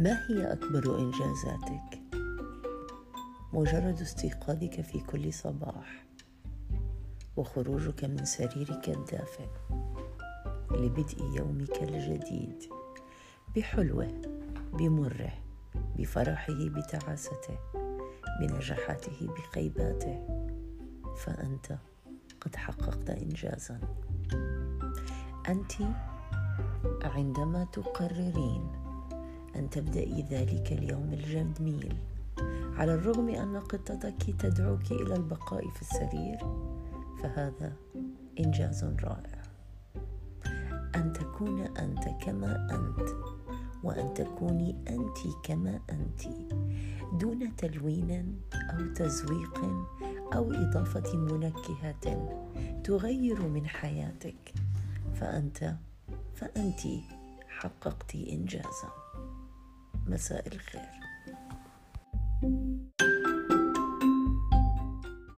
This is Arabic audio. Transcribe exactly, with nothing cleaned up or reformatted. ما هي أكبر إنجازاتك؟ مجرد استيقاظك في كل صباح وخروجك من سريرك الدافئ لبدء يومك الجديد بحلوه، بمره، بفرحه، بتعاسته، بنجاحاته، بخيباته، فأنت قد حققت إنجازاً. أنت عندما تقررين أن تبدأي ذلك اليوم الجميل على الرغم أن قطتك تدعوك إلى البقاء في السرير، فهذا إنجاز رائع. أن تكون أنت كما أنت، وأن تكوني أنت كما أنت دون تلوين أو تزويق أو إضافة منكهة تغير من حياتك، فأنت فأنت حققت إنجازا. مساء الخير.